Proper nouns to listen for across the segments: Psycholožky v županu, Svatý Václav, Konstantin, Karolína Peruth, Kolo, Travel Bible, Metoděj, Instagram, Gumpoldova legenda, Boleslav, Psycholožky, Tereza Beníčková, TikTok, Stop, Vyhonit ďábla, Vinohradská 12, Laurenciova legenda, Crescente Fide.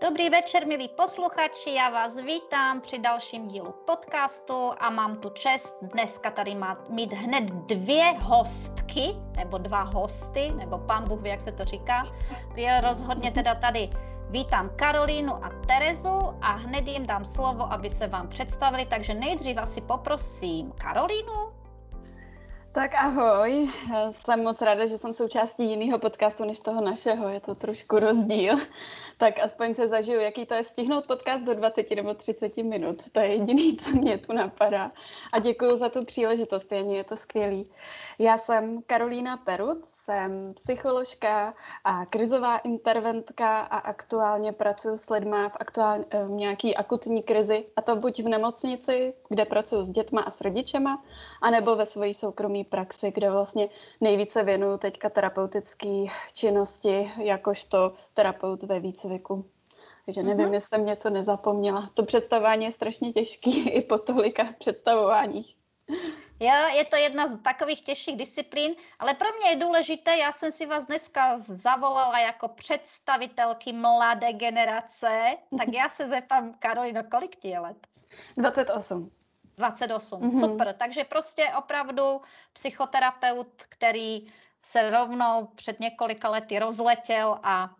Dobrý večer, milí posluchači, já vás vítám při dalším dílu podcastu a mám tu čest dneska tady mít hned dvě hostky, nebo dva hosty, nebo pán Bůh ví, jak se to říká. Rozhodně teda tady vítám Karolínu a Terezu a hned jim dám slovo, aby se vám představili, takže nejdřív asi poprosím Karolínu. Tak ahoj, já jsem moc ráda, že jsem součástí jiného podcastu než toho našeho, je to trošku rozdíl, tak aspoň se zažiju, jaký to je stihnout podcast do 20 nebo 30 minut, to je jediný, co mě tu napadá a děkuju za tu příležitost, je to skvělý. Já jsem Karolína Peruth, jsem psycholožka a krizová interventka a aktuálně pracuji s lidmi v nějaké akutní krizi, a to buď v nemocnici, kde pracuji s dětma a s rodičema, anebo ve své soukromé praxi, kde vlastně nejvíce věnuju teďka terapeutické činnosti, jakožto terapeut ve výcviku. Takže nevím, jestli jsem něco nezapomněla. To představování je strašně těžké i po tolika představováních. Jo, je to jedna z takových těžších disciplín, ale pro mě je důležité, já jsem si vás dneska zavolala jako představitelky mladé generace, tak já se zeptám, Karolino, kolik ti je let? 28. 28, super, takže prostě opravdu psychoterapeut, který se rovnou před několika lety rozletěl a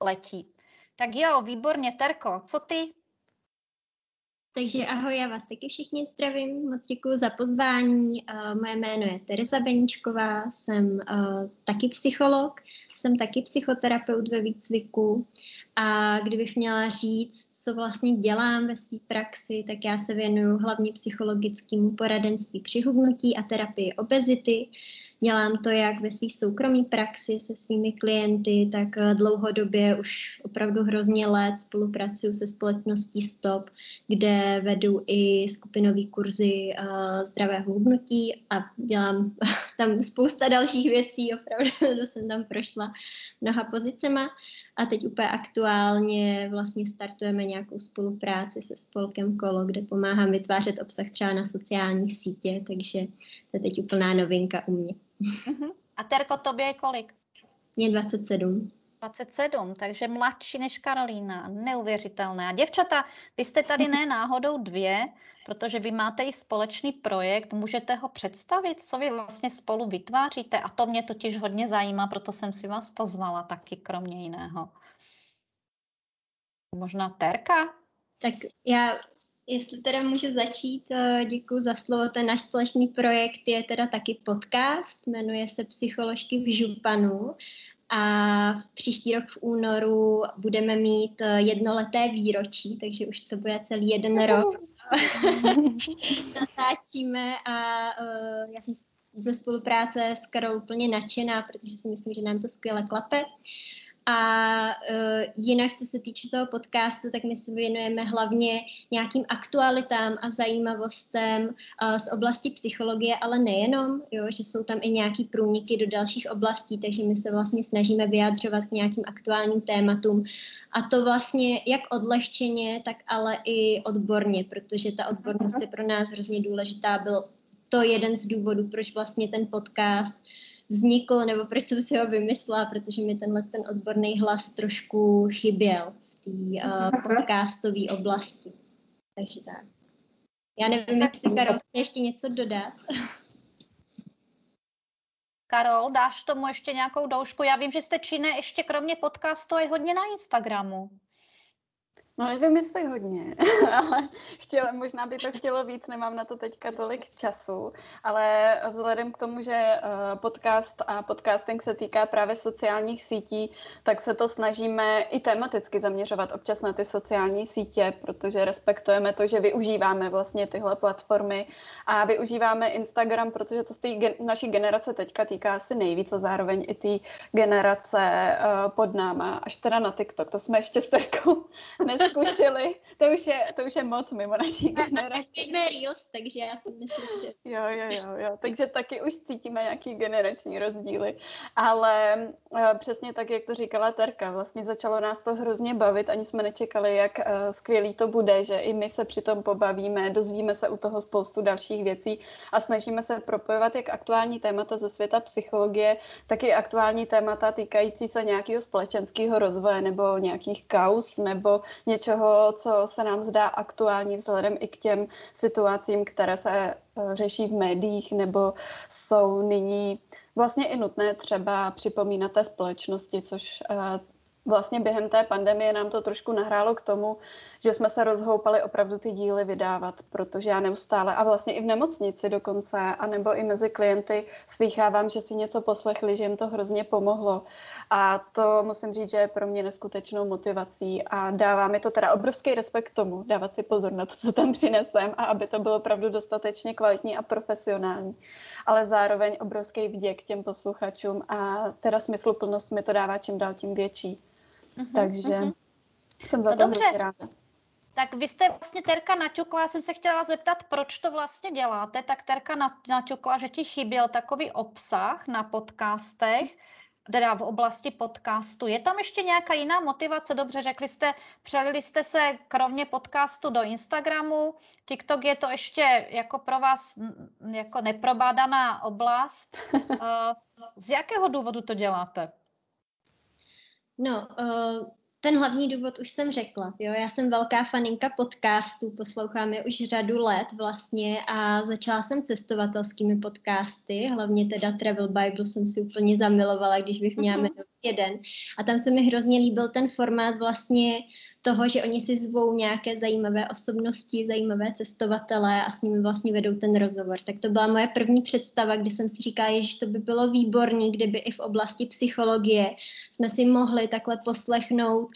letí. Tak jo, výborně, Terko, co ty? Takže ahoj, já vás taky všichni zdravím, moc děkuji za pozvání. Moje jméno je Tereza Beníčková, jsem taky psycholog, jsem taky psychoterapeut ve výcviku a kdybych měla říct, co vlastně dělám ve své praxi, tak já se věnuju hlavně psychologickému poradenství při hubnutí a terapii obezity. Dělám to jak ve své soukromé praxi se svými klienty, tak dlouhodobě už opravdu hrozně let spolupracuju se společností Stop, kde vedu i skupinové kurzy zdravého hubnutí a dělám tam spousta dalších věcí, opravdu jsem tam prošla mnoha pozicema. A teď úplně aktuálně vlastně startujeme nějakou spolupráci se spolkem Kolo, kde pomáhám vytvářet obsah třeba na sociální sítě, takže to je teď úplná novinka u mě. A Terko, tobě je kolik? Mě 27. 27, takže mladší než Karolína, neuvěřitelné. A děvčata, vy jste tady ne náhodou dvě, protože vy máte i společný projekt, můžete ho představit, co vy vlastně spolu vytváříte, a to mě totiž hodně zajímá, proto jsem si vás pozvala taky, kromě jiného. Možná Terka? Tak já... Jestli teda můžu začít, děkuji za slovo, ten náš společný projekt je teda taky podcast, jmenuje se Psycholožky v županu a příští rok v únoru budeme mít jednoleté výročí, takže už to bude celý jeden rok. Natáčíme a já jsem ze spolupráce s Karol úplně nadšená, protože si myslím, že nám to skvěle klape. A jinak, co se týče toho podcastu, tak my se věnujeme hlavně nějakým aktualitám a zajímavostem z oblasti psychologie, ale nejenom, jo, že jsou tam i nějaký průniky do dalších oblastí, takže my se vlastně snažíme vyjadřovat k nějakým aktuálním tématům. A to vlastně jak odlehčeně, tak ale i odborně, protože ta odbornost je pro nás hrozně důležitá. Byl to jeden z důvodů, proč vlastně ten podcast vznikl, nebo proč jsem si ho vymyslela, protože mi ten odborný hlas trošku chyběl v té podcastové oblasti. Takže tak. Já nevím, jestli Karol chce ještě něco dodat. Karol, dáš tomu ještě nějakou doušku? Já vím, že jste činné ještě kromě podcastu je hodně na Instagramu. No nevím, jestli hodně, ale možná by to chtělo víc, nemám na to teďka tolik času, ale vzhledem k tomu, že podcast a podcasting se týká právě sociálních sítí, tak se to snažíme i tematicky zaměřovat občas na ty sociální sítě, protože respektujeme to, že využíváme vlastně tyhle platformy a využíváme Instagram, protože to z té naší generace teďka týká asi nejvíc a zároveň i té generace pod náma, až teda na TikTok, to jsme ještě s Terkou zkušili. To už je moc mimo naší generace. A reels, takže já si myslím, že... Jo. Takže taky už cítíme nějaký generační rozdíly. Ale přesně tak, jak to říkala Terka, vlastně začalo nás to hrozně bavit, ani jsme nečekali, jak skvělý to bude, že i my se přitom pobavíme, dozvíme se u toho spoustu dalších věcí a snažíme se propojovat jak aktuální témata ze světa psychologie, tak i aktuální témata týkající se nějakého společenského rozvoje nebo nějakých kauz nebo něčeho, co se nám zdá aktuální vzhledem i k těm situacím, které se řeší v médiích nebo jsou nyní vlastně i nutné třeba připomínat té společnosti, což vlastně během té pandemie nám to trošku nahrálo k tomu, že jsme se rozhoupali opravdu ty díly vydávat, protože já neustále a vlastně i v nemocnici dokonce, anebo i mezi klienty slýchávám, že si něco poslechli, že jim to hrozně pomohlo. A to musím říct, že je pro mě neskutečnou motivací a dává mi to teda obrovský respekt k tomu, dávat si pozor na to, co tam přinesem a aby to bylo opravdu dostatečně kvalitní a profesionální. Ale zároveň obrovský vděk těm posluchačům a teda smysluplnost mi to dává čím dál tím větší. Takže jsem za to hrozně ráda. Tak vy jste vlastně, Terka, naťukla, já jsem se chtěla zeptat, proč to vlastně děláte, tak Terka naťukla, že ti chyběl takový obsah na podcastech, teda v oblasti podcastu. Je tam ještě nějaká jiná motivace? Dobře, řekli jste, přelili jste se kromě podcastu do Instagramu, TikTok je to ještě jako pro vás jako neprobádaná oblast. Z jakého důvodu to děláte? No, ten hlavní důvod už jsem řekla. Jo? Já jsem velká faninka podcastů, poslouchám je už řadu let vlastně a začala jsem cestovatelskými podcasty, hlavně teda Travel Bible jsem si úplně zamilovala, když bych měla jmenovat jeden. A tam se mi hrozně líbil ten formát vlastně toho, že oni si zvou nějaké zajímavé osobnosti, zajímavé cestovatele a s nimi vlastně vedou ten rozhovor. Tak to byla moje první představa, kdy jsem si říkala, že to by bylo výborné, kdyby i v oblasti psychologie jsme si mohli takhle poslechnout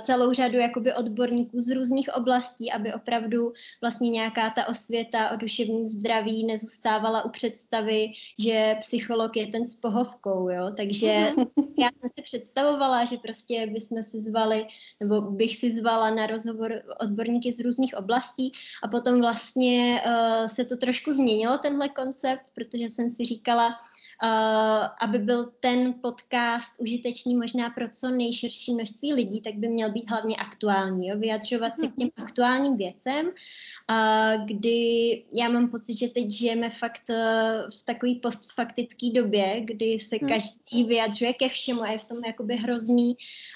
celou řadu jakoby odborníků z různých oblastí, aby opravdu vlastně nějaká ta osvěta o duševním zdraví nezůstávala u představy, že psycholog je ten s pohovkou, jo. Takže já jsem si představovala, že prostě bychom si zvali, nebo bych si zvala na rozhovor odborníky z různých oblastí a potom vlastně se to trošku změnilo, tenhle koncept, protože jsem si říkala, aby byl ten podcast užitečný možná pro co nejširší množství lidí, tak by měl být hlavně aktuální, jo? Vyjadřovat se k těm aktuálním věcem, kdy já mám pocit, že teď žijeme fakt v takové postfaktické době, kdy se každý vyjadřuje ke všemu a je v tom jakoby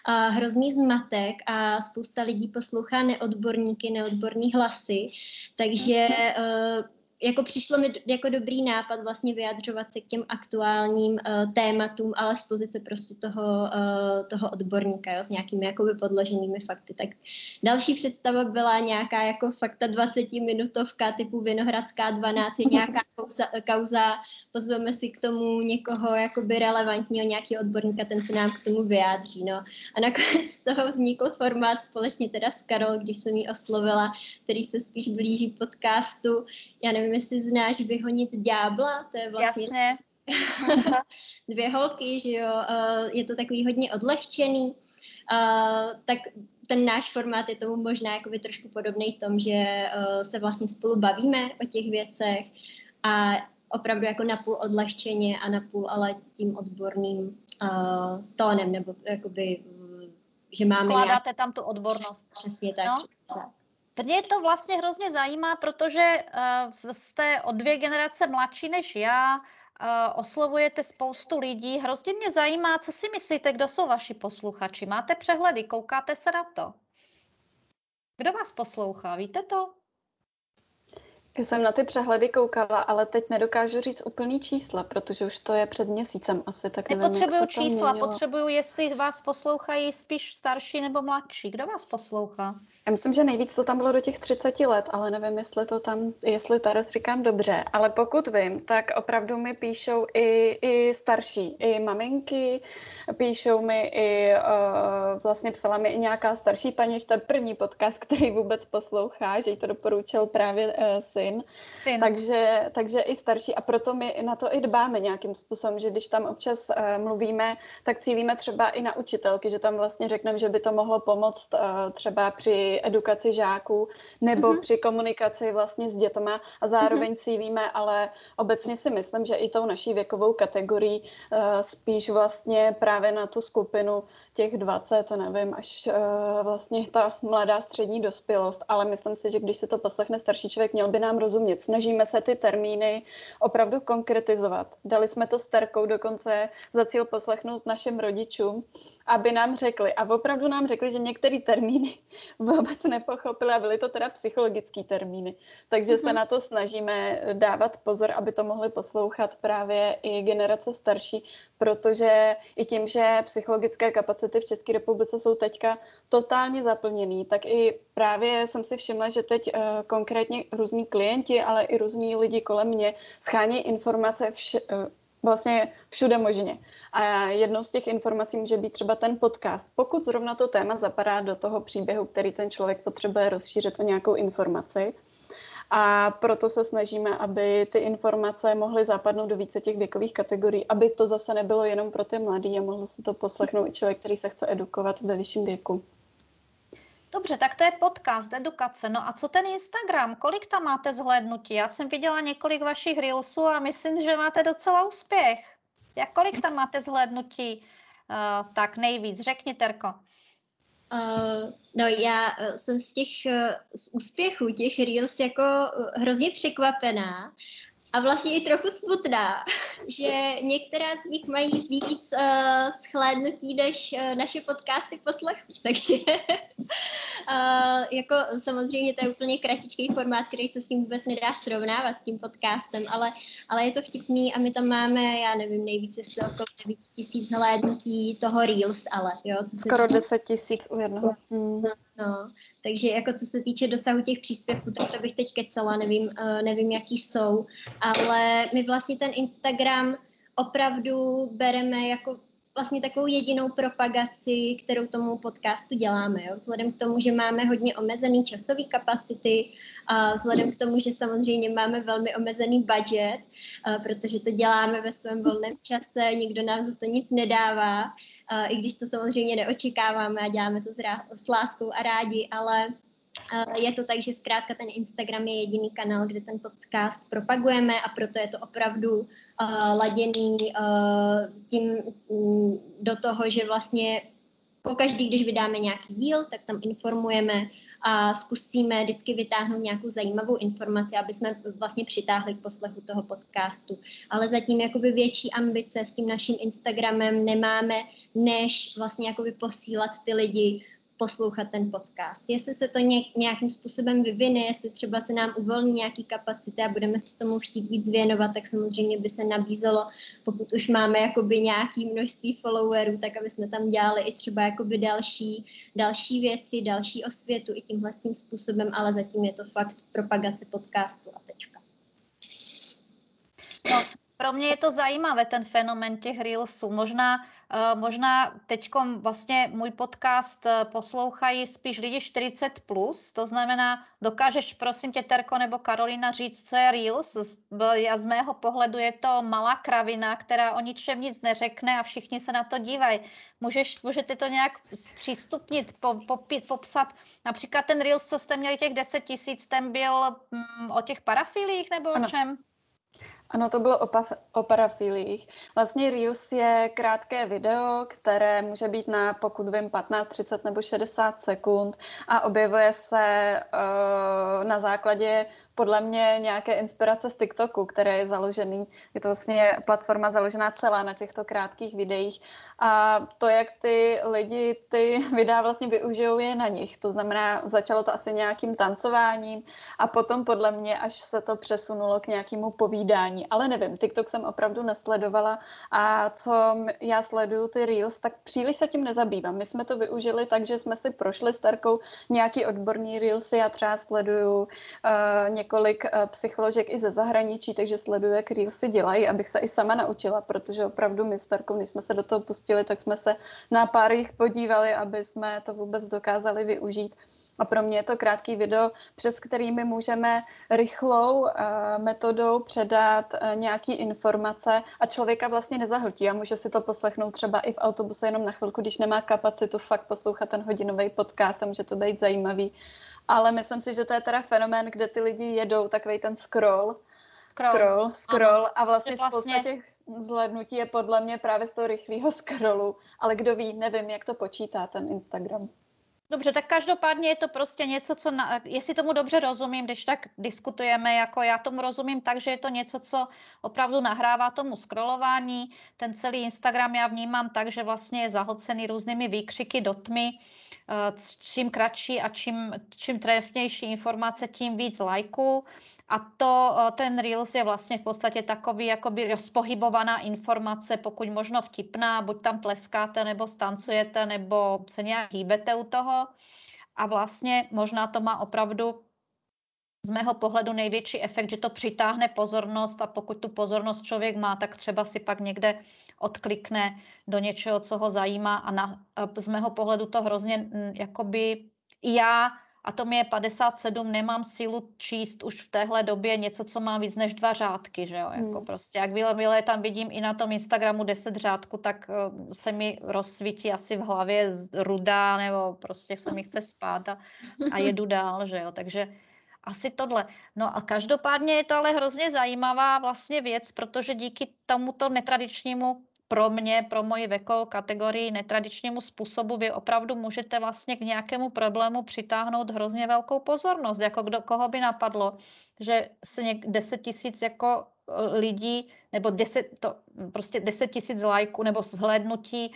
hrozný zmatek a spousta lidí poslouchá neodborníky, neodborný hlasy, takže... Jako přišlo mi jako dobrý nápad vlastně vyjadřovat se k těm aktuálním tématům, ale z pozice prostě toho odborníka, jo, s nějakými jakoby podloženými fakty. Tak další představa byla nějaká jako fakt ta 20-minutovka typu Vinohradská 12, je nějaká kauza, pozveme si k tomu někoho jakoby relevantního, nějaký odborníka, ten se nám k tomu vyjádří, no. A nakonec z toho vznikl formát společně teda s Karol, když jsem ji oslovila, který se spíš blíží podcastu, já nevím, jestli znáš Vyhonit ďábla, to je vlastně Jasně. dvě holky, že jo, je to takový hodně odlehčený, tak ten náš formát je tomu možná jakoby trošku podobný v tom, že se vlastně spolu bavíme o těch věcech a opravdu jako napůl odlehčeně a napůl ale tím odborným tónem, nebo jakoby, že máme... Vkládáte tam tu odbornost. Přesně tak, no. Přesně tak. Mě to vlastně hrozně zajímá, protože jste o 2 generace mladší než já, oslovujete spoustu lidí. Hrozně mě zajímá, co si myslíte, kdo jsou vaši posluchači? Máte přehledy, koukáte se na to? Kdo vás poslouchá, víte to? Já jsem na ty přehledy koukala, ale teď nedokážu říct úplný čísla, protože už to je před měsícem asi. Tak nepotřebuju čísla, potřebuju, jestli vás poslouchají spíš starší nebo mladší. Kdo vás poslouchá? Já myslím, že nejvíc to tam bylo do těch 30 let, ale nevím, jestli tady říkám dobře. Ale pokud vím, tak opravdu mi píšou i starší, i maminky, píšou mi i, vlastně psala mi i nějaká starší paní, že to je první podcast, který vůbec poslouchá, že jí to doporučil právě si syn. Takže i starší. A proto my na to i dbáme nějakým způsobem, že když tam občas mluvíme, tak cílíme třeba i na učitelky, že tam vlastně řekneme, že by to mohlo pomoct třeba při edukaci žáků nebo při komunikaci vlastně s dětma a zároveň cílíme, ale obecně si myslím, že i tou naší věkovou kategorií spíš vlastně právě na tu skupinu těch 20, nevím, až vlastně ta mladá střední dospělost, ale myslím si, že když se to poslechne starší člověk, měl by nám rozumět. Snažíme se ty termíny opravdu konkretizovat. Dali jsme to s Terkou dokonce za cíl poslechnout našim rodičům, aby nám řekli, a opravdu nám řekli, že některé termíny vůbec nepochopili a byly to teda psychologické termíny. Takže se na to snažíme dávat pozor, aby to mohli poslouchat právě i generace starší, protože i tím, že psychologické kapacity v České republice jsou teďka totálně zaplněný, tak i právě jsem si všimla, že teď konkrétně různí klienti, ale i různí lidi kolem mě shánějí informace vlastně všude možně. A jednou z těch informací může být třeba ten podcast, pokud zrovna to téma zapadá do toho příběhu, který ten člověk potřebuje rozšířit o nějakou informaci. A proto se snažíme, aby ty informace mohly zapadnout do více těch věkových kategorií, aby to zase nebylo jenom pro ty mladý a mohl si to poslechnout i člověk, který se chce edukovat ve vyšším věku. Dobře, tak to je podcast edukace. No a co ten Instagram? Kolik tam máte zhlédnutí? Já jsem viděla několik vašich reelsů a myslím, že máte docela úspěch. Jak kolik tam máte zhlédnutí? Tak nejvíc, řekni, Terko. No já jsem z úspěchů těch reels jako hrozně překvapená a vlastně i trochu smutná, že některá z nich mají víc shlédnutí než naše podcasty poslechů, takže jako samozřejmě to je úplně kratičký formát, který se s tím vůbec nedá srovnávat s tím podcastem, ale je to vtipný a my tam máme, já nevím, nejvíc jestli okolo 9 000 shlédnutí toho reels, ale jo. Skoro 10 000 u jednoho. No, takže jako co se týče dosahu těch příspěvků, tak to bych teď kecala, nevím, jaký jsou, ale my vlastně ten Instagram opravdu bereme jako vlastně takovou jedinou propagaci, kterou tomu podcastu děláme, jo? Vzhledem k tomu, že máme hodně omezený časový kapacity, a vzhledem k tomu, že samozřejmě máme velmi omezený budget, protože to děláme ve svém volném čase, nikdo nám za to nic nedává, i když to samozřejmě neočekáváme a děláme to s láskou a rádi, ale je to tak, že zkrátka ten Instagram je jediný kanál, kde ten podcast propagujeme a proto je to opravdu laděný tím do toho, že vlastně pokaždý, když vydáme nějaký díl, tak tam informujeme a zkusíme vždycky vytáhnout nějakou zajímavou informaci, aby jsme vlastně přitáhli k poslechu toho podcastu. Ale zatím jakoby větší ambice s tím naším Instagramem nemáme, než vlastně jakoby posílat ty lidi poslouchat ten podcast. Jestli se to nějakým způsobem vyvine, jestli třeba se nám uvolní nějaký kapacity a budeme se tomu chtít víc věnovat, tak samozřejmě by se nabízelo, pokud už máme jakoby nějaký množství followerů, tak aby jsme tam dělali i třeba jakoby další věci, další osvětu i tímhle tím způsobem, ale zatím je to fakt propagace podcastu a tečka. No, pro mě je to zajímavé, ten fenomén těch reelsů. Možná teď vlastně můj podcast poslouchají spíš lidi 40+, to znamená, dokážeš, prosím tě, Terko nebo Karolína, říct, co je Reels? Z mého pohledu je to malá kravina, která o ničem nic neřekne a všichni se na to dívají. Můžete to nějak zpřístupnit, popsat? Například ten Reels, co jste měli těch 10 000, ten byl o těch parafilích nebo o čem? Ano, to bylo o parafilích. Vlastně Reels je krátké video, které může být na, pokud vím, 15, 30 nebo 60 sekund a objevuje se na základě podle mě nějaké inspirace z TikToku, které je založený. Je to vlastně platforma založená celá na těchto krátkých videích. A to, jak ty lidi ty videa vlastně využijou, je na nich. To znamená, začalo to asi nějakým tancováním a potom podle mě až se to přesunulo k nějakému povídání. Ale nevím, TikTok jsem opravdu nesledovala a co já sleduju ty Reels, tak příliš se tím nezabývám. My jsme to využili tak, že jsme si prošli s Terkou nějaký odborný Reelsy. Já třeba sleduju několik psycholožek i ze zahraničí, takže sleduju, jak reelsy dělají, abych se i sama naučila, protože opravdu my s Tarkou, když jsme se do toho pustili, tak jsme se na pár jich podívali, aby jsme to vůbec dokázali využít. A pro mě je to krátký video, přes který my můžeme rychlou metodou předat nějaký informace a člověka vlastně nezahltí a může si to poslechnout třeba i v autobuse jenom na chvilku, když nemá kapacitu fakt poslouchat ten hodinový podcast a může to být zajímavý. Ale myslím si, že to je teda fenomén, kde ty lidi jedou takovej ten scroll a vlastně spousta těch zhlédnutí je podle mě právě z toho rychlého scrollu, ale kdo ví, nevím, jak to počítá ten Instagram. Dobře, tak každopádně je to prostě něco, co, jestli tomu dobře rozumím, když tak diskutujeme, jako já tomu rozumím tak, že je to něco, co opravdu nahrává tomu scrollování. Ten celý Instagram já vnímám tak, že vlastně je zahlcený různými výkřiky do tmy. Čím kratší a čím trefnější informace, tím víc lajků. A ten Reels je vlastně v podstatě takový jakoby rozpohybovaná informace, pokud možno vtipná, buď tam tleskáte, nebo stancujete, nebo se nějak hýbete u toho. A vlastně možná to má opravdu z mého pohledu největší efekt, že to přitáhne pozornost a pokud tu pozornost člověk má, tak třeba si pak někde odklikne do něčeho, co ho zajímá a z mého pohledu to hrozně jakoby já, a to mi je 57, nemám sílu číst už v téhle době něco, co má víc než 2 řádky, že jo, jako prostě, jak tam vidím i na tom Instagramu 10 řádků, tak se mi rozsvítí asi v hlavě ruda, nebo prostě se mi chce spát a jedu dál, že jo, takže asi tohle. No a každopádně je to ale hrozně zajímavá vlastně věc, protože díky tomuto netradičnímu, pro mě, pro moji věkovou kategorii, netradičnímu způsobu vy opravdu můžete vlastně k nějakému problému přitáhnout hrozně velkou pozornost. Jako koho by napadlo, že se 10 000 jako lidí, nebo 10 000 lajků nebo zhlédnutí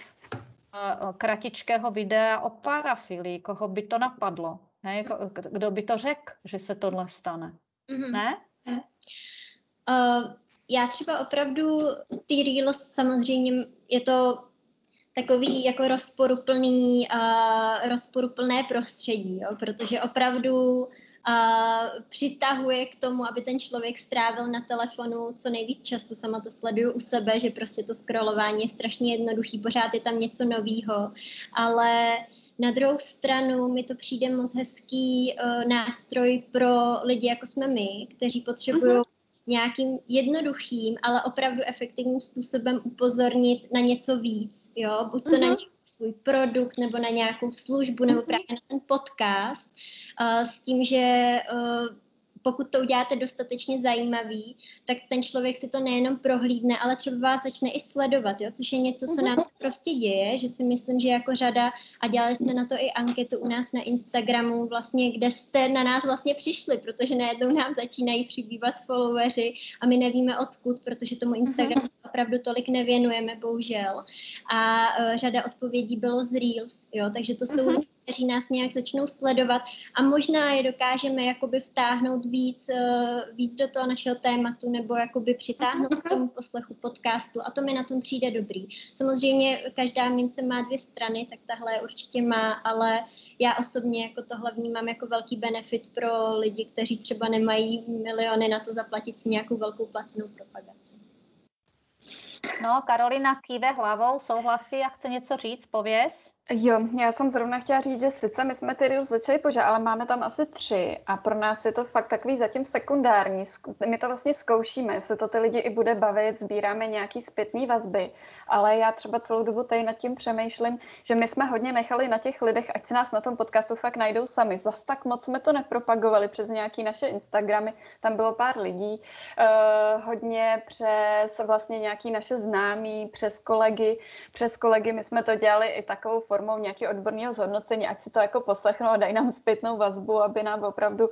kratičkého videa o parafilii, koho by to napadlo? Ne? Kdo by to řekl, že se tohle stane? Mm-hmm. Ne? Já třeba opravdu ty Reels, samozřejmě je to takový jako rozporuplné prostředí, jo, protože opravdu přitahuje k tomu, aby ten člověk strávil na telefonu co nejvíc času. Sama to sleduju u sebe, že prostě to scrollování je strašně jednoduchý, pořád je tam něco novýho, ale na druhou stranu mi to přijde moc hezký nástroj pro lidi, jako jsme my, kteří potřebují nějakým jednoduchým, ale opravdu efektivním způsobem upozornit na něco víc, jo? Buď to na nějaký svůj produkt, nebo na nějakou službu, nebo právě na ten podcast, s tím, že pokud to uděláte dostatečně zajímavý, tak ten člověk si to nejenom prohlídne, ale třeba vás začne i sledovat, jo? Což je něco, co nám se prostě děje, že si myslím, že jako řada, a dělali jsme na to i anketu u nás na Instagramu, vlastně, kde jste na nás vlastně přišli, protože najednou nám začínají přibývat followeri a my nevíme odkud, protože tomu Instagramu opravdu tolik nevěnujeme, bohužel. A řada odpovědí bylo z Reels, jo? Takže to jsou kteří nás nějak začnou sledovat a možná je dokážeme jakoby vtáhnout víc do toho našeho tématu nebo jakoby přitáhnout k tomu poslechu podcastu a to mi na tom přijde dobrý. Samozřejmě každá mince má 2 strany, tak tahle určitě má, ale já osobně jako tohle vnímám jako velký benefit pro lidi, kteří třeba nemají miliony na to zaplatit si nějakou velkou placenou propagaci. No, Karolina kýve hlavou, souhlasí a chce něco říct, pověz. Jo, já jsem zrovna chtěla říct, že sice my jsme ty Reels začali požádat, ale máme tam asi 3 a pro nás je to fakt takový zatím sekundární. My to vlastně zkoušíme, jestli to ty lidi i bude bavit, sbíráme nějaký zpětný vazby, ale já třeba celou dobu tady nad tím přemýšlím, že my jsme hodně nechali na těch lidech, ať si nás na tom podcastu fakt najdou sami. Zas tak moc jsme to nepropagovali přes nějaký naše Instagramy, tam bylo pár lidí, hodně přes vlastně nějaký naše známí, přes kolegy, my jsme to dělali i takovou formou nějakého odborného zhodnocení, ať si to jako poslechnou a dají nám zpětnou vazbu, aby nám opravdu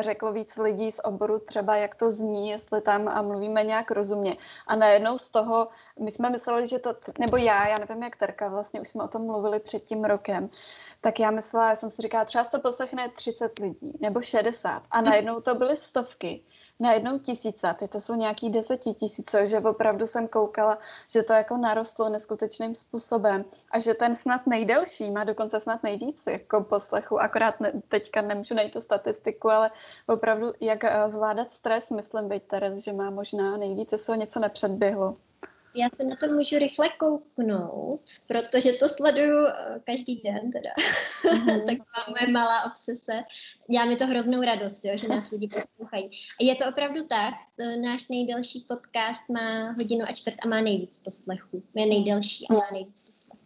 řeklo víc lidí z oboru třeba, jak to zní, jestli tam mluvíme nějak rozumně. A najednou z toho, my jsme mysleli, že to, nebo já nevím jak Terka, vlastně už jsme o tom mluvili před tím rokem, tak já jsem si říkala, třeba to poslechne 30 lidí, nebo 60 a najednou to byly 100. najednou tisíce, teď to jsou nějaký 10 000, že opravdu jsem koukala, že to jako narostlo neskutečným způsobem a že ten snad nejdelší má dokonce snad nejvíc jako poslechu, akorát teďka nemůžu najít tu statistiku, ale opravdu jak zvládat stres, myslím, bejt Terez, že má možná nejvíce, se ho něco nepředběhlo. Já se na to můžu rychle kouknout, protože to sleduju každý den teda. Mm-hmm. Taková moje malá obsese. Dělá mi to hroznou radost, jo, že nás lidi poslouchají. A je to opravdu tak, náš nejdelší podcast má 1,25 hodiny a má nejvíc poslechů. Je nejdelší a má nejvíc poslechů.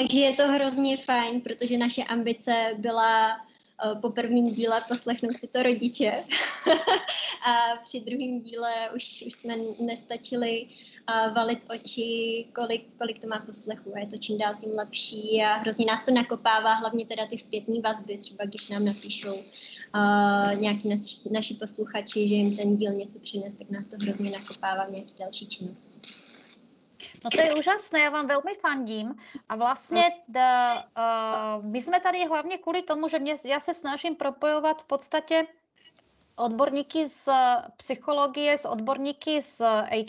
Takže je to hrozně fajn, protože naše ambice byla po prvním díle poslechnou si to rodiče a při druhém díle už jsme nestačili valit oči, kolik to má poslechů a je to čím dál tím lepší a hrozně nás to nakopává, hlavně teda ty zpětné vazby, třeba když nám napíšou nějaký naši posluchači, že jim ten díl něco přines, tak nás to hrozně nakopává v nějaké další činnosti. No to je úžasné, já vám velmi fandím a vlastně my jsme tady hlavně kvůli tomu, že já se snažím propojovat v podstatě odborníky z psychologie, z odborníky z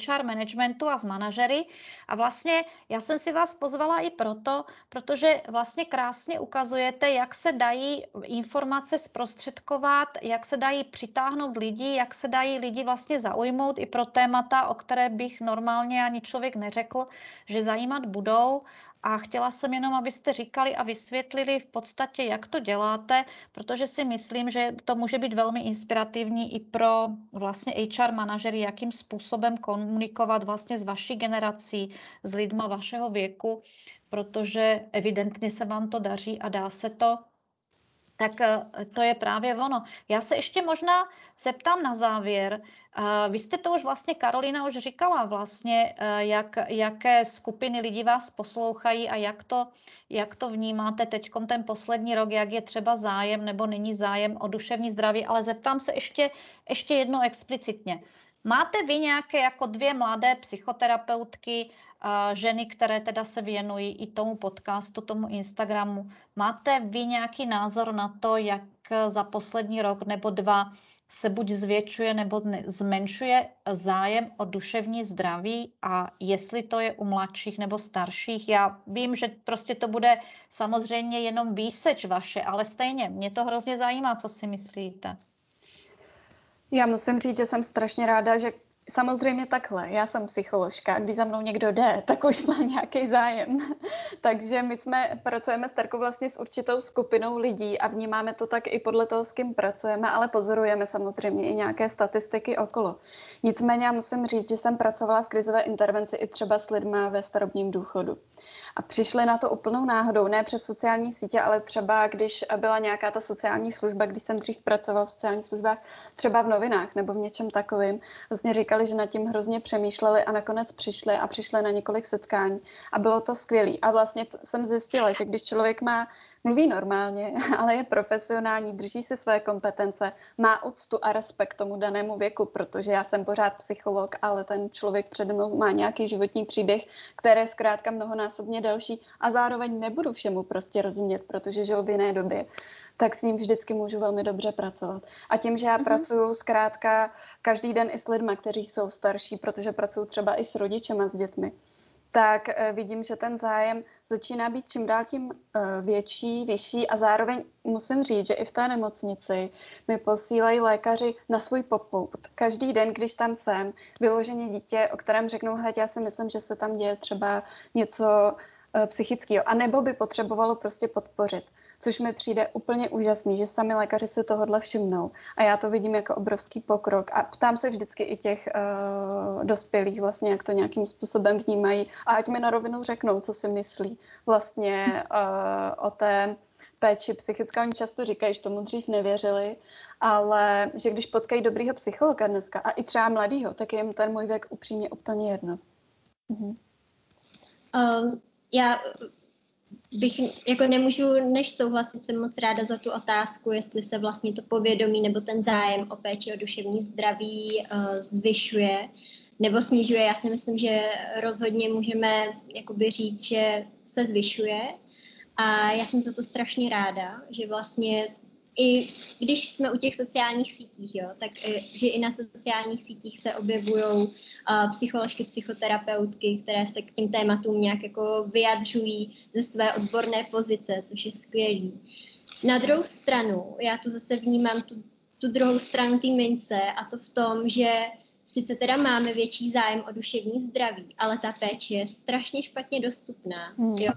HR managementu a z manažery. A vlastně já jsem si vás pozvala i proto, protože vlastně krásně ukazujete, jak se dají informace zprostředkovat, jak se dají přitáhnout lidi, jak se dají lidi vlastně zaujmout i pro témata, o které bych normálně ani člověk neřekl, že zajímat budou. A chtěla jsem jenom, abyste říkali a vysvětlili v podstatě, jak to děláte, protože si myslím, že to může být velmi inspirativní i pro vlastně HR manažery, jakým způsobem komunikovat vlastně s vaší generací, s lidma vašeho věku, protože evidentně se vám to daří a dá se to. Tak to je právě ono. Já se ještě možná zeptám na závěr. Vy jste to už vlastně, Karolína už říkala vlastně, jaké skupiny lidí vás poslouchají a jak to vnímáte teďkom ten poslední rok, jak je třeba zájem nebo není zájem o duševní zdraví, ale zeptám se ještě jednou explicitně. Máte vy nějaké jako 2 mladé psychoterapeutky, ženy, které teda se věnují i tomu podcastu, tomu Instagramu. Máte vy nějaký názor na to, jak za poslední rok nebo 2 se buď zvětšuje nebo zmenšuje zájem o duševní zdraví a jestli to je u mladších nebo starších? Já vím, že prostě to bude samozřejmě jenom výseč vaše, ale stejně mě to hrozně zajímá, co si myslíte. Já musím říct, že jsem strašně ráda, že samozřejmě takhle, já jsem psycholožka, když za mnou někdo jde, tak už má nějaký zájem. Takže my pracujeme s Terkou vlastně s určitou skupinou lidí a vnímáme to tak i podle toho, s kým pracujeme, ale pozorujeme samozřejmě i nějaké statistiky okolo. Nicméně já musím říct, že jsem pracovala v krizové intervenci i třeba s lidmi ve starobním důchodu. A přišli na to úplnou náhodou, ne přes sociální sítě, ale třeba když byla nějaká ta sociální služba, když jsem dřív pracovala v sociálních službách, třeba v novinách nebo v něčem takovým, vlastně říkali, že nad tím hrozně přemýšleli a nakonec přišli na několik setkání a bylo to skvělé. A vlastně jsem zjistila, že když člověk mluví normálně, ale je profesionální, drží si své kompetence, má úctu a respekt tomu danému věku, protože já jsem pořád psycholog, ale ten člověk přede mnou má nějaký životní příběh, který je zkrátka mnohonásobně další a zároveň nebudu všemu prostě rozumět, protože žil v jiné době, tak s ním vždycky můžu velmi dobře pracovat. A tím, že já pracuju zkrátka každý den i s lidmi, kteří jsou starší, protože pracuju třeba i s rodičema, s dětmi, tak vidím, že ten zájem začíná být čím dál tím větší, vyšší a zároveň musím říct, že i v té nemocnici mi posílají lékaři na svůj popout. Každý den, když tam jsem, vyloženě dítě, o kterém řeknou, hned já si myslím, že se tam děje třeba něco psychického, anebo by potřebovalo prostě podpořit, což mi přijde úplně úžasný, že sami lékaři se tohodle všimnou a já to vidím jako obrovský pokrok a ptám se vždycky i těch dospělých vlastně, jak to nějakým způsobem vnímají a ať mi na rovinu řeknou, co si myslí vlastně o té péči psychická. Oni často říkají, že tomu dřív nevěřili, ale že když potkají dobrýho psychologa dneska a i třeba mladýho, tak je jim ten můj věk upřímně úplně jedno. Mhm. Já bych jako nemůžu než souhlasit, jsem moc ráda za tu otázku, jestli se vlastně to povědomí nebo ten zájem o péči o duševní zdraví zvyšuje nebo snižuje. Já si myslím, že rozhodně můžeme jakoby říct, že se zvyšuje a já jsem za to strašně ráda, že vlastně i když jsme u těch sociálních sítích, jo, tak že i na sociálních sítích se objevují psycholožky, psychoterapeutky, které se k těm tématům nějak jako vyjadřují ze své odborné pozice, což je skvělý. Na druhou stranu, já to zase vnímám, tu druhou stranu té mince, a to v tom, že sice teda máme větší zájem o duševní zdraví, ale ta péče je strašně špatně dostupná, jo.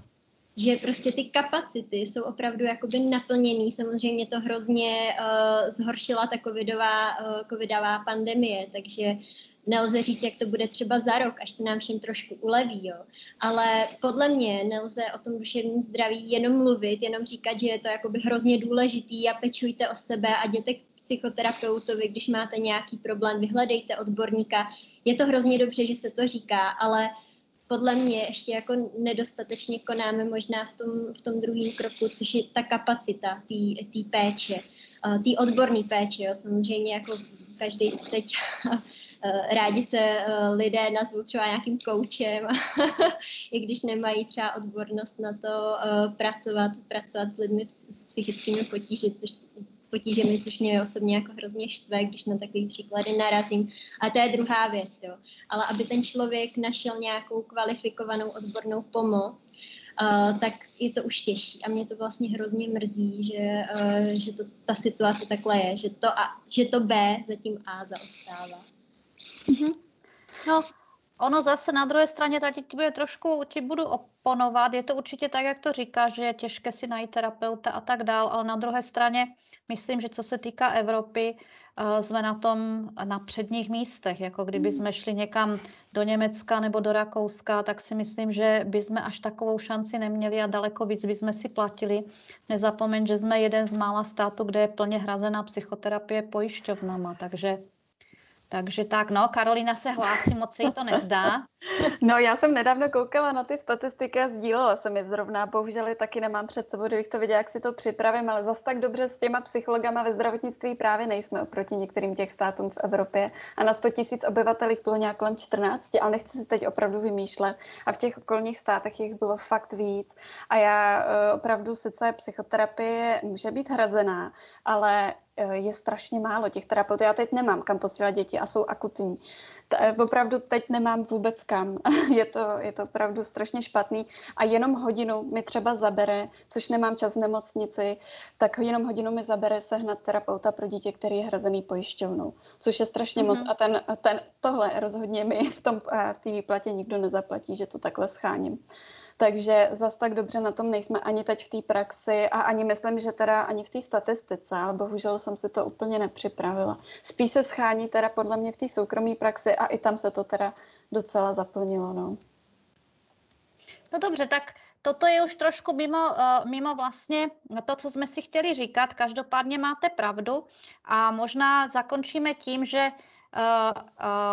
Že prostě ty kapacity jsou opravdu jakoby naplněný. Samozřejmě to hrozně zhoršila ta covidová pandemie, takže nelze říct, jak to bude třeba za rok, až se nám všem trošku uleví, jo. Ale podle mě nelze o tom duševním zdraví jenom mluvit, jenom říkat, že je to jakoby hrozně důležitý a pečujte o sebe a jděte k psychoterapeutovi, když máte nějaký problém, vyhledejte odborníka. Je to hrozně dobře, že se to říká, ale podle mě ještě jako nedostatečně konáme možná v tom druhém kroku, což je ta kapacita té péče, té odborné péče. Jo. Samozřejmě jako každý teď rádi se lidé nazvou třeba nějakým koučem, i když nemají třeba odbornost na to pracovat s lidmi s psychickými potížemi, což mě osobně jako hrozně štve, když na takový příklady narazím. A to je druhá věc, jo. Ale aby ten člověk našel nějakou kvalifikovanou odbornou pomoc, tak je to už těžší. A mě to vlastně hrozně mrzí, že to, ta situace takhle je, že to B zatím A zaostává. Mm-hmm. No, ono zase na druhé straně tady ti budu oponovat. Je to určitě tak, jak to říkáš, že je těžké si najít terapeuta a tak dál, ale na druhé straně myslím, že co se týká Evropy, jsme na tom na předních místech. Jako kdyby jsme šli někam do Německa nebo do Rakouska, tak si myslím, že bychom až takovou šanci neměli a daleko víc bychom si platili. Nezapomeň, že jsme jeden z mála států, kde je plně hrazená psychoterapie pojišťovnama, takže tak, no, Karolína se hlásí, moc se jí to nezdá. No, já jsem nedávno koukala na ty statistiky a sdílela jsem je zrovna, bohužel je taky nemám před sebou, kdybych to viděla, jak si to připravím, ale zas tak dobře s těma psychologama ve zdravotnictví právě nejsme oproti některým těch státům v Evropě. A na 100 000 obyvatel jich bylo nějak kolem 14, ale nechci si teď opravdu vymýšlet. A v těch okolních státech jich bylo fakt víc. A já opravdu sice psychoterapie může být hrazená, ale je strašně málo těch terapeutů. Já teď nemám kam posílat děti a jsou akutní. Opravdu teď nemám vůbec kam. Je to opravdu strašně špatný. A jenom hodinu mi třeba zabere, což nemám čas v nemocnici, tak jenom hodinu mi zabere sehnat terapeuta pro dítě, který je hrazený pojišťovnou. Což je strašně moc. A tohle rozhodně mi v té výplatě nikdo nezaplatí, že to takhle scháním. Takže zas tak dobře na tom nejsme ani teď v té praxi a ani myslím, že teda ani v té statistice, ale bohužel jsem si to úplně nepřipravila. Spíš se schání teda podle mě v té soukromé praxi a i tam se to teda docela zaplnilo, no. No dobře, tak toto je už trošku mimo vlastně to, co jsme si chtěli říkat. Každopádně máte pravdu a možná zakončíme tím, že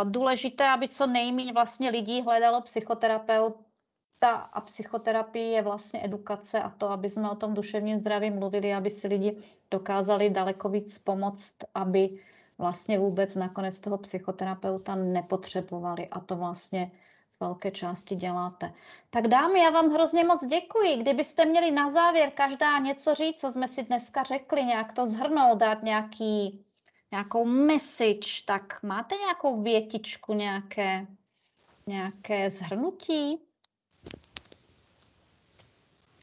důležité, aby co nejméně vlastně lidí hledalo psychoterapeut. A psychoterapie je vlastně edukace a to, aby jsme o tom duševním zdraví mluvili, aby si lidi dokázali daleko víc pomoct, aby vlastně vůbec nakonec toho psychoterapeuta nepotřebovali a to vlastně z velké části děláte. Tak dámy, já vám hrozně moc děkuji. Kdybyste měli na závěr každá něco říct, co jsme si dneska řekli, nějak to shrnout, dát nějakou message, tak máte nějakou větičku, nějaké shrnutí?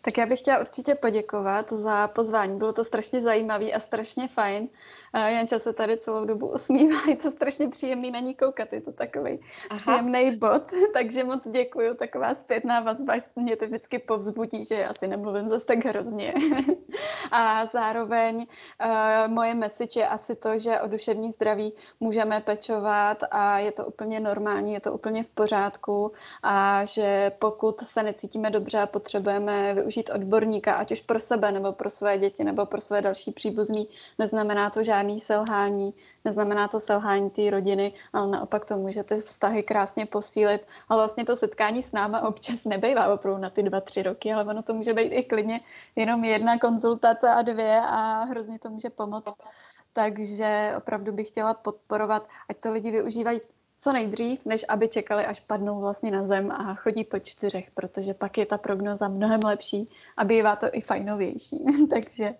Tak já bych chtěla určitě poděkovat za pozvání. Bylo to strašně zajímavý a strašně fajn. Janča se tady celou dobu usmívá. Je to strašně příjemný na ní koukat. Je to takový příjemný bod. Takže moc děkuju. Taková zpětná vazba mě to vždycky povzbudí, že asi nemluvím zase tak hrozně. A zároveň moje message je asi to, že o duševní zdraví můžeme pečovat a je to úplně normální, je to úplně v pořádku a že pokud se necítíme dobře a potřebujeme využít odborníka, ať už pro sebe nebo pro své děti nebo pro své další příbuzný, neznamená to žádný selhání, neznamená to selhání té rodiny, ale naopak to může ty vztahy krásně posílit. Ale vlastně to setkání s náma občas nebejvá opravdu na ty 2-3 roky, ale ono to může být i klidně jenom jedna konzultace a 2 a hrozně to může pomoct. Takže opravdu bych chtěla podporovat, ať to lidi využívají co nejdřív, než aby čekali, až padnou vlastně na zem a chodí po 4, protože pak je ta prognóza mnohem lepší a bývá to i fajnovější. Takže...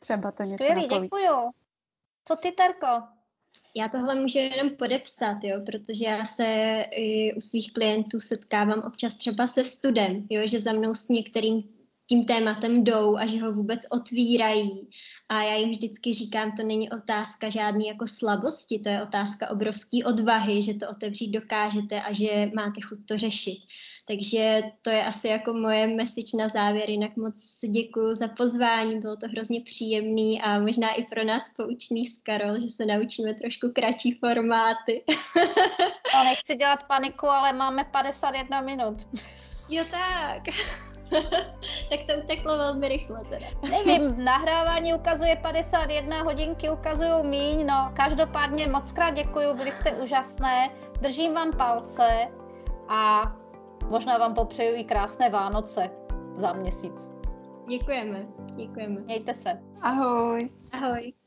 Třeba to něco skvělý, napoví. Děkuju. Co ty, Terko? Já tohle můžu jenom podepsat, jo, protože já se u svých klientů setkávám občas třeba se studem, jo, že za mnou s některým tím tématem jdou a že ho vůbec otvírají. A já jim vždycky říkám, to není otázka žádný jako slabosti, to je otázka obrovský odvahy, že to otevřít dokážete a že máte chuť to řešit. Takže to je asi jako moje message na závěr, jinak moc děkuju za pozvání, bylo to hrozně příjemný a možná i pro nás poučný s Karol, že se naučíme trošku kratší formáty. No, nechci dělat paniku, ale máme 51 minut. Jo tak. Tak to uteklo velmi rychle teda. Nevím, nahrávání ukazuje 51, hodinky ukazují míň, no každopádně mockrát děkuju, byli jste úžasné, držím vám palce a možná vám popřeju i krásné Vánoce za měsíc. Děkujeme, děkujeme. Mějte se. Ahoj. Ahoj.